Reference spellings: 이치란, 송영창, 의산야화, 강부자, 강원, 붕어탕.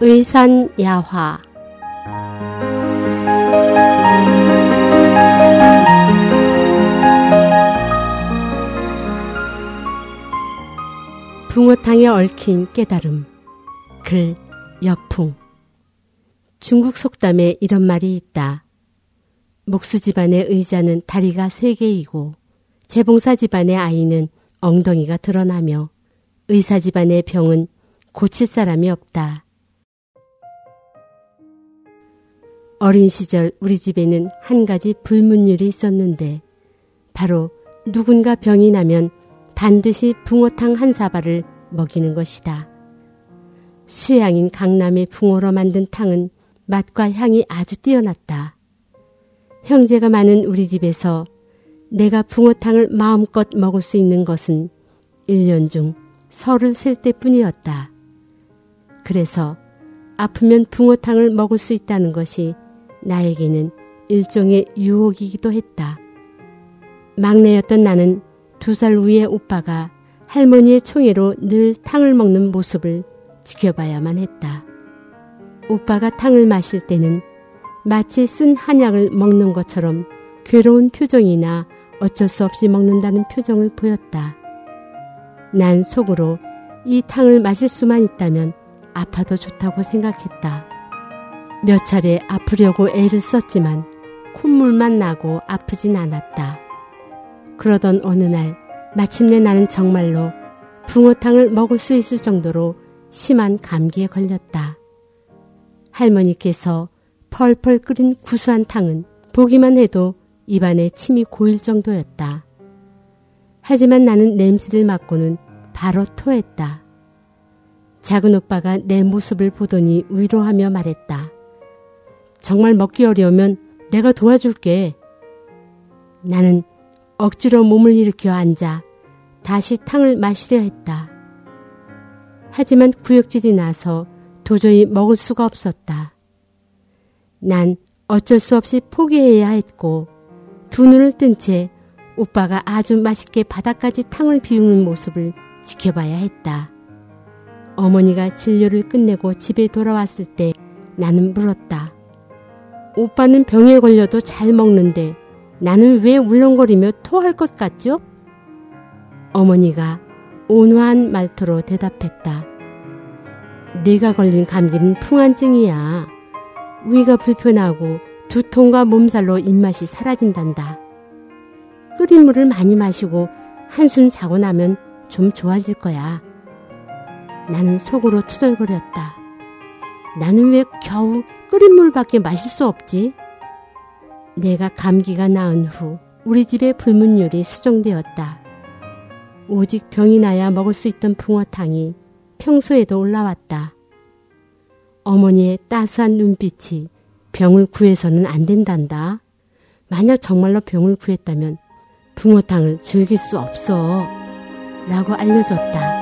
의산야화 붕어탕에 얽힌 깨달음. 글 역풍. 중국 속담에 이런 말이 있다. 목수 집안의 의자는 다리가 3개이고 재봉사 집안의 아이는 엉덩이가 드러나며 의사 집안의 병은 고칠 사람이 없다. 어린 시절 우리 집에는 한 가지 불문율이 있었는데 바로 누군가 병이 나면 반드시 붕어탕 한 사발을 먹이는 것이다. 수양인 강남의 붕어로 만든 탕은 맛과 향이 아주 뛰어났다. 형제가 많은 우리 집에서 내가 붕어탕을 마음껏 먹을 수 있는 것은 1년 중 33때뿐이었다. 그래서 아프면 붕어탕을 먹을 수 있다는 것이 나에게는 일종의 유혹이기도 했다. 막내였던 나는 2살 위의 오빠가 할머니의 총애로 늘 탕을 먹는 모습을 지켜봐야만 했다. 오빠가 탕을 마실 때는 마치 쓴 한약을 먹는 것처럼 괴로운 표정이나 어쩔 수 없이 먹는다는 표정을 보였다. 난 속으로 이 탕을 마실 수만 있다면 아파도 좋다고 생각했다. 몇 차례 아프려고 애를 썼지만 콧물만 나고 아프진 않았다. 그러던 어느 날 마침내 나는 정말로 붕어탕을 먹을 수 있을 정도로 심한 감기에 걸렸다. 할머니께서 펄펄 끓인 구수한 탕은 보기만 해도 입안에 침이 고일 정도였다. 하지만 나는 냄새를 맡고는 바로 토했다. 작은 오빠가 내 모습을 보더니 위로하며 말했다. 정말 먹기 어려우면 내가 도와줄게. 나는 억지로 몸을 일으켜 앉아 다시 탕을 마시려 했다. 하지만 구역질이 나서 도저히 먹을 수가 없었다. 난 어쩔 수 없이 포기해야 했고 두 눈을 뜬 채 오빠가 아주 맛있게 바닥까지 탕을 비우는 모습을 지켜봐야 했다. 어머니가 진료를 끝내고 집에 돌아왔을 때 나는 물었다. 오빠는 병에 걸려도 잘 먹는데 나는 왜 울렁거리며 토할 것 같죠? 어머니가 온화한 말투로 대답했다. 네가 걸린 감기는 풍한증이야. 위가 불편하고 두통과 몸살로 입맛이 사라진단다. 끓인 물을 많이 마시고 한숨 자고 나면 좀 좋아질 거야. 나는 속으로 투덜거렸다. 나는 왜 겨우 끓인 물밖에 마실 수 없지? 내가 감기가 나은 후 우리 집의 불문율이 수정되었다. 오직 병이 나야 먹을 수 있던 붕어탕이 평소에도 올라왔다. 어머니의 따스한 눈빛이 병을 구해서는 안 된단다. 만약 정말로 병을 구했다면 붕어탕을 즐길 수 없어. 라고 알려줬다.